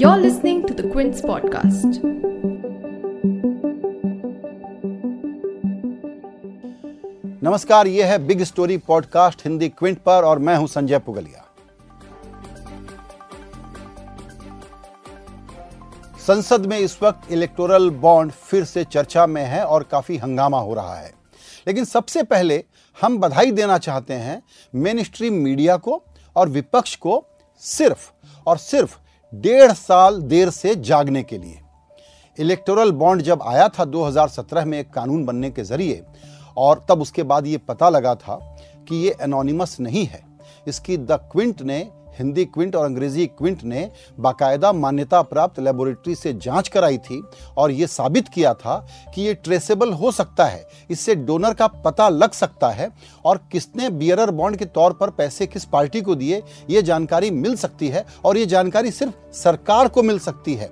You're listening to the Quint's podcast. नमस्कार, यह है big story podcast Hindi Quint पर और मैं हूं संजय पुगलिया। संसद में इस वक्त इलेक्टोरल बॉन्ड फिर से चर्चा में है और काफी हंगामा हो रहा है, लेकिन सबसे पहले हम बधाई देना चाहते हैं मेनस्ट्रीम मीडिया को और विपक्ष को सिर्फ और सिर्फ 1.5 साल देर से जागने के लिए। इलेक्टोरल बॉन्ड जब आया था 2017 में एक कानून बनने के जरिए, और तब उसके बाद ये पता लगा था कि ये एनोनिमस नहीं है। इसकी द क्विंट ने, हिंदी क्विंट और अंग्रेजी क्विंट ने बाकायदा मान्यता प्राप्त लेबोरेटरी से जांच कराई थी और ये साबित किया था कि ये ट्रेसेबल हो सकता है, इससे डोनर का पता लग सकता है और किसने बियरर बॉन्ड के तौर पर पैसे किस पार्टी को दिए ये जानकारी मिल सकती है। और ये जानकारी सिर्फ सरकार को मिल सकती है,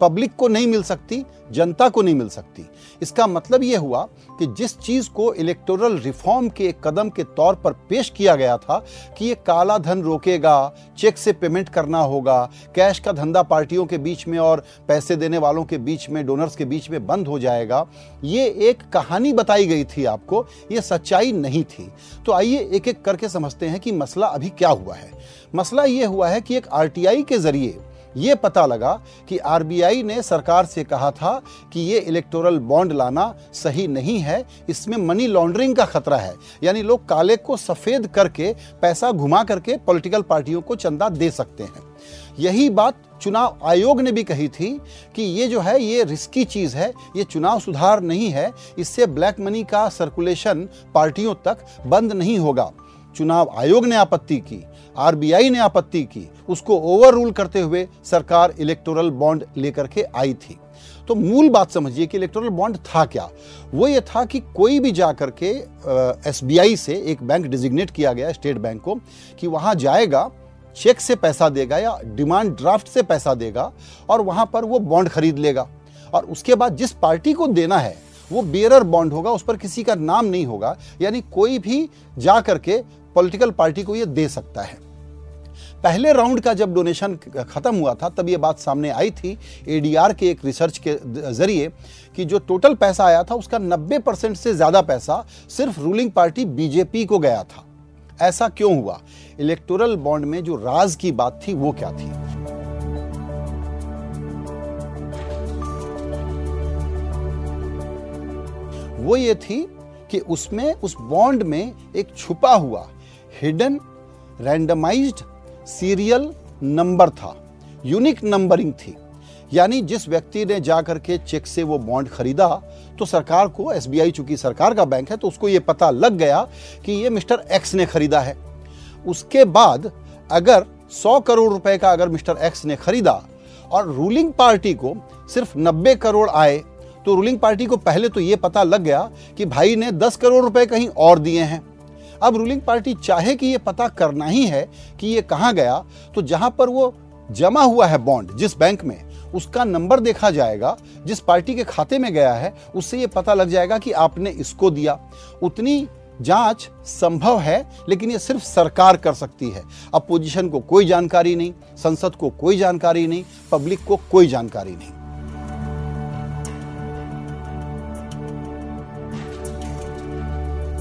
पब्लिक को नहीं मिल सकती, जनता को नहीं मिल सकती। इसका मतलब ये हुआ कि जिस चीज़ को इलेक्टोरल रिफॉर्म के एक कदम के तौर पर पेश किया गया था कि ये काला धन रोकेगा, चेक से पेमेंट करना होगा, कैश का धंधा पार्टियों के बीच में और पैसे देने वालों के बीच में, डोनर्स के बीच में बंद हो जाएगा, ये एक कहानी बताई गई थी आपको, ये सच्चाई नहीं थी। तो आइए एक एक करके समझते हैं कि मसला अभी क्या हुआ है। मसला ये हुआ है कि एक RTI के जरिए ये पता लगा कि RBI ने सरकार से कहा था कि ये इलेक्टोरल बॉन्ड लाना सही नहीं है, इसमें मनी लॉन्ड्रिंग का खतरा है, यानी लोग काले को सफ़ेद करके, पैसा घुमा करके पॉलिटिकल पार्टियों को चंदा दे सकते हैं। यही बात चुनाव आयोग ने भी कही थी कि ये जो है ये रिस्की चीज़ है, ये चुनाव सुधार नहीं है, इससे ब्लैक मनी का सर्कुलेशन पार्टियों तक बंद नहीं होगा। चुनाव आयोग ने आपत्ति की, RBI ने आपत्ति की, उसको ओवर रूल करते हुए सरकार इलेक्टोरल बॉन्ड लेकर के आई थी। तो मूल बात समझिए कि इलेक्टोरल बॉन्ड था क्या। वो ये था कि कोई भी जा करके SBI से, एक बैंक डिजिग्नेट किया गया स्टेट बैंक को, कि वहाँ जाएगा, चेक से पैसा देगा या डिमांड ड्राफ्ट से पैसा देगा और वहाँ पर वो बॉन्ड खरीद लेगा, और उसके बाद जिस पार्टी को देना है वो बेयरर बॉन्ड होगा, उस पर किसी का नाम नहीं होगा, यानी कोई भी जा करके पॉलिटिकल पार्टी को ये दे सकता है। पहले राउंड का जब डोनेशन ख़त्म हुआ था तब ये बात सामने आई थी ADR के एक रिसर्च के ज़रिए कि जो टोटल पैसा आया था उसका 90% से ज़्यादा पैसा सिर्फ रूलिंग पार्टी BJP को गया था। ऐसा क्यों हुआ? इलेक्टोरल बॉन्ड में जो राज की बात थी वो क्या थी? वो ये थी कि उसमें, उस बॉन्ड में एक छुपा हुआ हिडन रैंडमाइज्ड सीरियल नंबर था, यूनिक नंबरिंग थी, यानी जिस व्यक्ति ने जा करके चेक से वो बॉन्ड खरीदा तो सरकार को, SBI चूंकि सरकार का बैंक है तो उसको ये पता लग गया कि ये मिस्टर X ने खरीदा है। उसके बाद अगर 100 करोड़ रुपए का अगर मिस्टर X ने खरीदा और रूलिंग पार्टी को सिर्फ 90 करोड़ आए तो रूलिंग पार्टी को पहले तो ये पता लग गया कि भाई ने 10 करोड़ रुपए कहीं और दिए हैं। अब रूलिंग पार्टी चाहे कि ये पता करना ही है कि ये कहाँ गया, तो जहाँ पर वो जमा हुआ है बॉन्ड जिस बैंक में, उसका नंबर देखा जाएगा, जिस पार्टी के खाते में गया है उससे ये पता लग जाएगा कि आपने इसको दिया। उतनी जांच संभव है, लेकिन ये सिर्फ सरकार कर सकती है। अपोजिशन को कोई जानकारी नहीं, संसद को कोई जानकारी नहीं, पब्लिक को कोई जानकारी नहीं।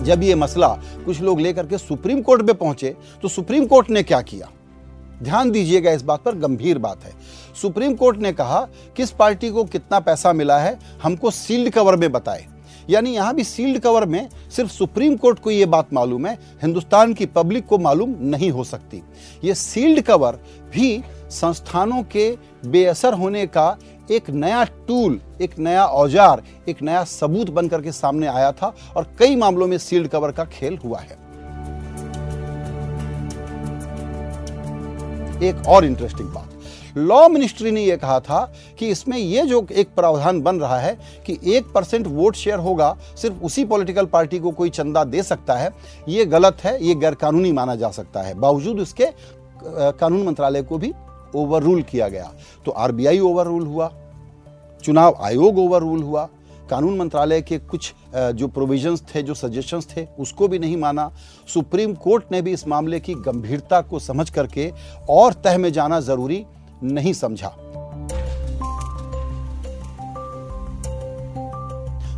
जब ये मसला कुछ लोग लेकर के सुप्रीम कोर्ट में पहुंचे तो सुप्रीम कोर्ट ने क्या किया, ध्यान दीजिएगा, इस बात पर गंभीर बात है। सुप्रीम कोर्ट ने कहा किस पार्टी को कितना पैसा मिला है हमको सील्ड कवर में बताए, यानी यहाँ भी सील्ड कवर में सिर्फ सुप्रीम कोर्ट को ये बात मालूम है, हिंदुस्तान की पब्लिक को मालूम नहीं हो सकती। ये सील्ड कवर भी संस्थानों के बेअसर होने का एक नया टूल, एक नया औजार, एक नया सबूत बनकर के सामने आया था और कई मामलों में सील्ड कवर का खेल हुआ है। एक और इंटरेस्टिंग बात, लॉ मिनिस्ट्री ने यह कहा था कि इसमें यह जो एक प्रावधान बन रहा है कि 1% वोट शेयर होगा, सिर्फ उसी पॉलिटिकल पार्टी को कोई चंदा दे सकता है, ये गलत है, ये गैरकानूनी माना जा सकता है। बावजूद इसके कानून मंत्रालय को भी ओवररूल किया गया। तो RBI ओवररूल हुआ, चुनाव आयोग ओवररूल हुआ, कानून मंत्रालय के कुछ जो प्रोविजंस थे, जो सजेशंस थे, उसको भी नहीं माना। सुप्रीम कोर्ट ने भी इस मामले की गंभीरता को समझ करके और तह में जाना ज़रूरी नहीं समझा।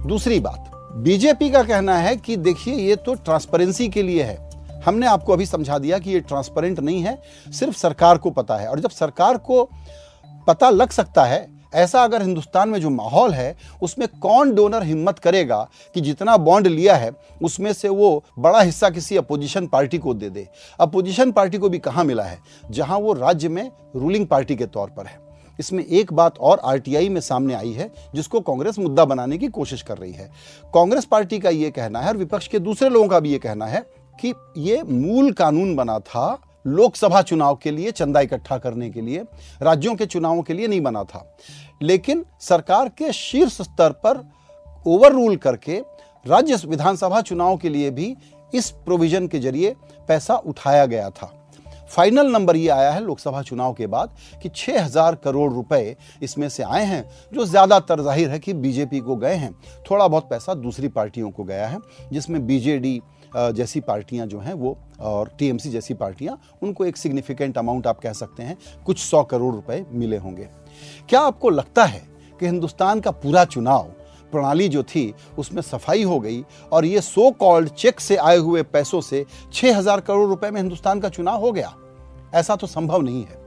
दूसरी बात, बीजेपी का कहना है कि देखिए ये तो ट्रांसपेरेंसी के लिए है। हमने आपको अभी समझा दिया कि ये ट्रांसपेरेंट नहीं है, सिर्फ सरकार को पता है। और जब सरकार को पता लग सकता है, ऐसा अगर हिंदुस्तान में जो माहौल है उसमें कौन डोनर हिम्मत करेगा कि जितना बॉन्ड लिया है उसमें से वो बड़ा हिस्सा किसी अपोजिशन पार्टी को दे दे। अपोजिशन पार्टी को भी कहाँ मिला है, जहाँ वो राज्य में रूलिंग पार्टी के तौर पर है। इसमें एक बात और आरटीआई में सामने आई है जिसको कांग्रेस मुद्दा बनाने की कोशिश कर रही है। कांग्रेस पार्टी का ये कहना है और विपक्ष के दूसरे लोगों का भी ये कहना है कि ये मूल कानून बना था लोकसभा चुनाव के लिए, चंदा इकट्ठा करने के लिए, राज्यों के चुनावों के लिए नहीं बना था। लेकिन सरकार के शीर्ष स्तर पर ओवर रूल करके राज्य विधानसभा चुनाव के लिए भी इस प्रोविजन के जरिए पैसा उठाया गया था। फाइनल नंबर ये आया है लोकसभा चुनाव के बाद कि 6,000 करोड़ रुपए इसमें से आए हैं, जो ज़्यादातर जाहिर है कि बीजेपी को गए हैं। थोड़ा बहुत पैसा दूसरी पार्टियों को गया है, जिसमें बीजेडी जैसी पार्टियां जो हैं वो और टीएमसी जैसी पार्टियां, उनको एक सिग्निफिकेंट अमाउंट आप कह सकते हैं, कुछ 100 करोड़ रुपए मिले होंगे। क्या आपको लगता है कि हिंदुस्तान का पूरा चुनाव प्रणाली जो थी उसमें सफाई हो गई और ये सो कॉल्ड चेक से आए हुए पैसों से 6,000 करोड़ रुपए में हिंदुस्तान का चुनाव हो गया? ऐसा तो संभव नहीं है।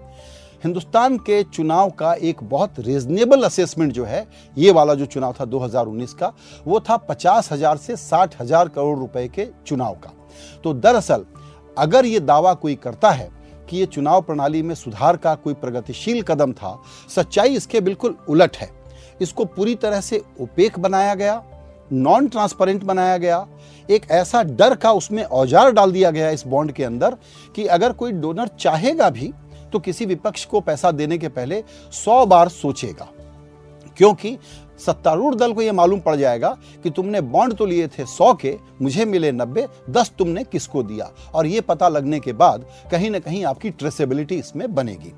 हिंदुस्तान के चुनाव का एक बहुत रीजनेबल असेसमेंट जो है, ये वाला जो चुनाव था 2019 का, वो था 50,000 से 60,000 करोड़ रुपए के चुनाव का। तो दरअसल अगर ये दावा कोई करता है कि ये चुनाव प्रणाली में सुधार का कोई प्रगतिशील कदम था, सच्चाई इसके बिल्कुल उलट है। इसको पूरी तरह से ओपेक बनाया गया, नॉन ट्रांसपेरेंट बनाया गया, एक ऐसा डर का उसमें औजार डाल दिया गया इस बॉन्ड के अंदर कि अगर कोई डोनर चाहेगा भी तो किसी विपक्ष को पैसा देने के पहले 100 बार सोचेगा, क्योंकि सत्तारूढ़ दल को यह मालूम पड़ जाएगा कि तुमने बॉन्ड तो लिए थे 100 के, मुझे मिले 90, 10 तुमने किसको दिया। और ये पता लगने के बाद कहीं ना कहीं आपकी ट्रेसेबिलिटी इसमें बनेगी।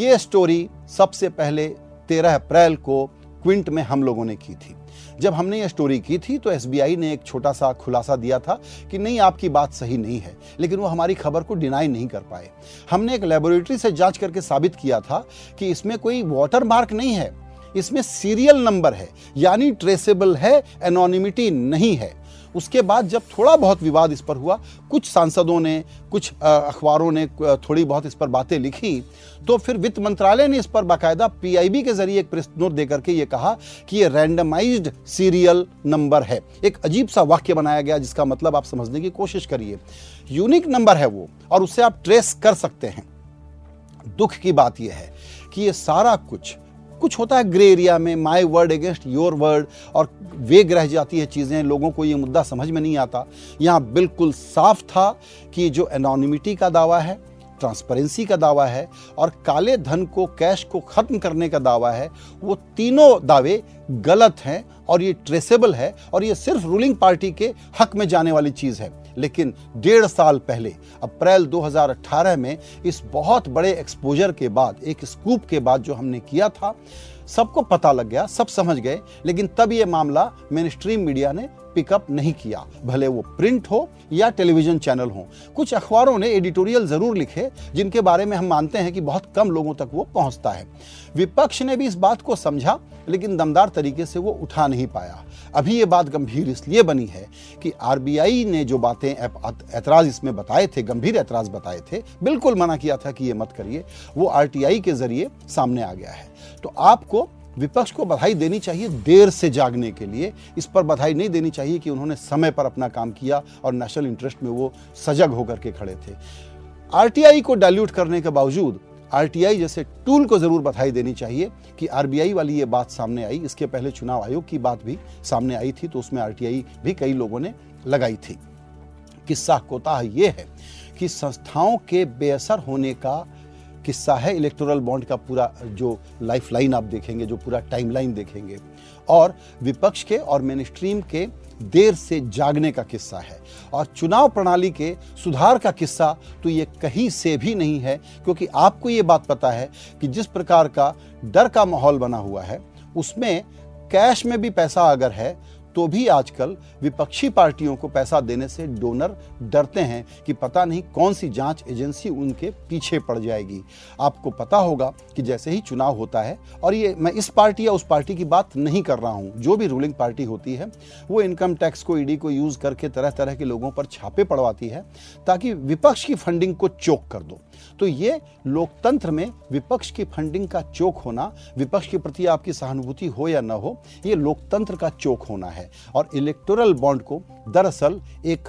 ये स्टोरी सबसे पहले 13 अप्रैल को क्विंट में हम लोगों ने की थी। जब हमने ये स्टोरी की थी तो एसबीआई ने एक छोटा सा खुलासा दिया था कि नहीं, आपकी बात सही नहीं है, लेकिन वो हमारी खबर को डिनाई नहीं कर पाए। हमने एक लेबोरेटरी से जांच करके साबित किया था कि इसमें कोई वाटर मार्क नहीं है, इसमें सीरियल नंबर है, यानी ट्रेसेबल है, एनोनिमिटी नहीं है। उसके बाद जब थोड़ा बहुत विवाद इस पर हुआ, कुछ सांसदों ने, कुछ अखबारों ने थोड़ी बहुत इस पर बातें लिखी, तो फिर वित्त मंत्रालय ने इस पर बाकायदा पीआईबी के जरिए एक प्रेस नोट देकर के ये कहा कि ये रैंडमाइज्ड सीरियल नंबर है। एक अजीब सा वाक्य बनाया गया जिसका मतलब आप समझने की कोशिश करिए, यूनिक नंबर है वो, और उससे आप ट्रेस कर सकते हैं। दुख की बात यह है कि ये सारा कुछ होता है ग्रे एरिया में, my word against your word, और वेग रह जाती है चीज़ें, लोगों को ये मुद्दा समझ में नहीं आता। यहाँ बिल्कुल साफ था कि जो एनोनिमिटी का दावा है, ट्रांसपेरेंसी का दावा है और काले धन को, कैश को ख़त्म करने का दावा है, वो तीनों दावे गलत हैं और ये ट्रेसेबल है और ये सिर्फ रूलिंग पार्टी के हक में जाने वाली चीज़ है। लेकिन 1.5 साल पहले अप्रैल 2018 में इस बहुत बड़े एक्सपोजर के बाद, एक स्कूप के बाद जो हमने किया था, सबको पता लग गया, सब समझ गए, लेकिन तब ये मामला मेन स्ट्रीम मीडिया ने पिकअप नहीं किया, भले वो प्रिंट हो या टेलीविजन चैनल हो। कुछ अखबारों ने एडिटोरियल ज़रूर लिखे जिनके बारे में हम मानते हैं कि बहुत कम लोगों तक वो पहुंचता है। विपक्ष ने भी इस बात को समझा लेकिन दमदार तरीके से वो उठा नहीं पाया। अभी ये बात गंभीर इसलिए बनी है कि आरबीआई ने जो बातें ऐतराज़ इसमें बताए थे, गंभीर ऐतराज़ बताए थे, बिल्कुल मना किया था कि ये मत करिए, वो आरटीआई के ज़रिए सामने आ गया है। तो आपको विपक्ष को बधाई देनी चाहिए देर से जागने के लिए, इस पर बधाई नहीं देनी चाहिए कि उन्होंने समय पर अपना काम किया और नेशनल इंटरेस्ट में वो सजग होकर के खड़े थे। आरटीआई को डाइल्यूट करने के बावजूद आरटीआई जैसे टूल को ज़रूर बधाई देनी चाहिए कि आरबीआई वाली ये बात सामने आई। इसके पहले चुनाव आयोग की बात भी सामने आई थी तो उसमें आरटीआई भी कई लोगों ने लगाई थी। किस्सा कोताह ये है कि संस्थाओं के बेअसर होने का किस्सा है। इलेक्टोरल बॉन्ड का पूरा जो लाइफलाइन आप देखेंगे, जो पूरा टाइमलाइन देखेंगे, और विपक्ष के और मेन स्ट्रीम के देर से जागने का किस्सा है, और चुनाव प्रणाली के सुधार का किस्सा तो ये कहीं से भी नहीं है। क्योंकि आपको ये बात पता है कि जिस प्रकार का डर का माहौल बना हुआ है उसमें कैश में भी पैसा अगर है तो भी आजकल विपक्षी पार्टियों को पैसा देने से डोनर डरते हैं कि पता नहीं कौन सी जांच एजेंसी उनके पीछे पड़ जाएगी। आपको पता होगा कि जैसे ही चुनाव होता है, और ये मैं इस पार्टी या उस पार्टी की बात नहीं कर रहा हूँ, जो भी रूलिंग पार्टी होती है वो इनकम टैक्स को, ईडी को यूज़ करके तरह तरह के लोगों पर छापे पड़वाती है ताकि विपक्ष की फंडिंग को चोक कर दो। तो ये लोकतंत्र में विपक्ष की फंडिंग का चोक होना, विपक्ष के प्रति आपकी सहानुभूति हो या ना हो, ये लोकतंत्र का चोक होना है। और इलेक्टोरल बॉन्ड को दरअसल एक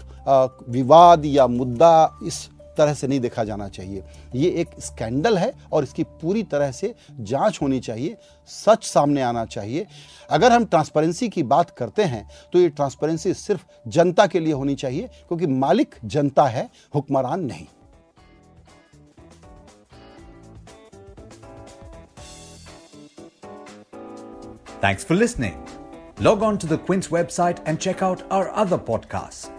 विवाद या मुद्दा इस तरह से नहीं देखा जाना चाहिए। ये एक स्कैंडल है और इसकी पूरी तरह से जांच होनी चाहिए, सच सामने आना चाहिए। अगर हम ट्रांसपेरेंसी की बात करते हैं तो ये ट्रांसपेरेंसी सिर्फ जनता के लिए होनी चाहिए, क्योंकि मालिक जनता है, हुक्मरान नहीं। Thanks for listening. Log on to the Quint website and check out our other podcasts.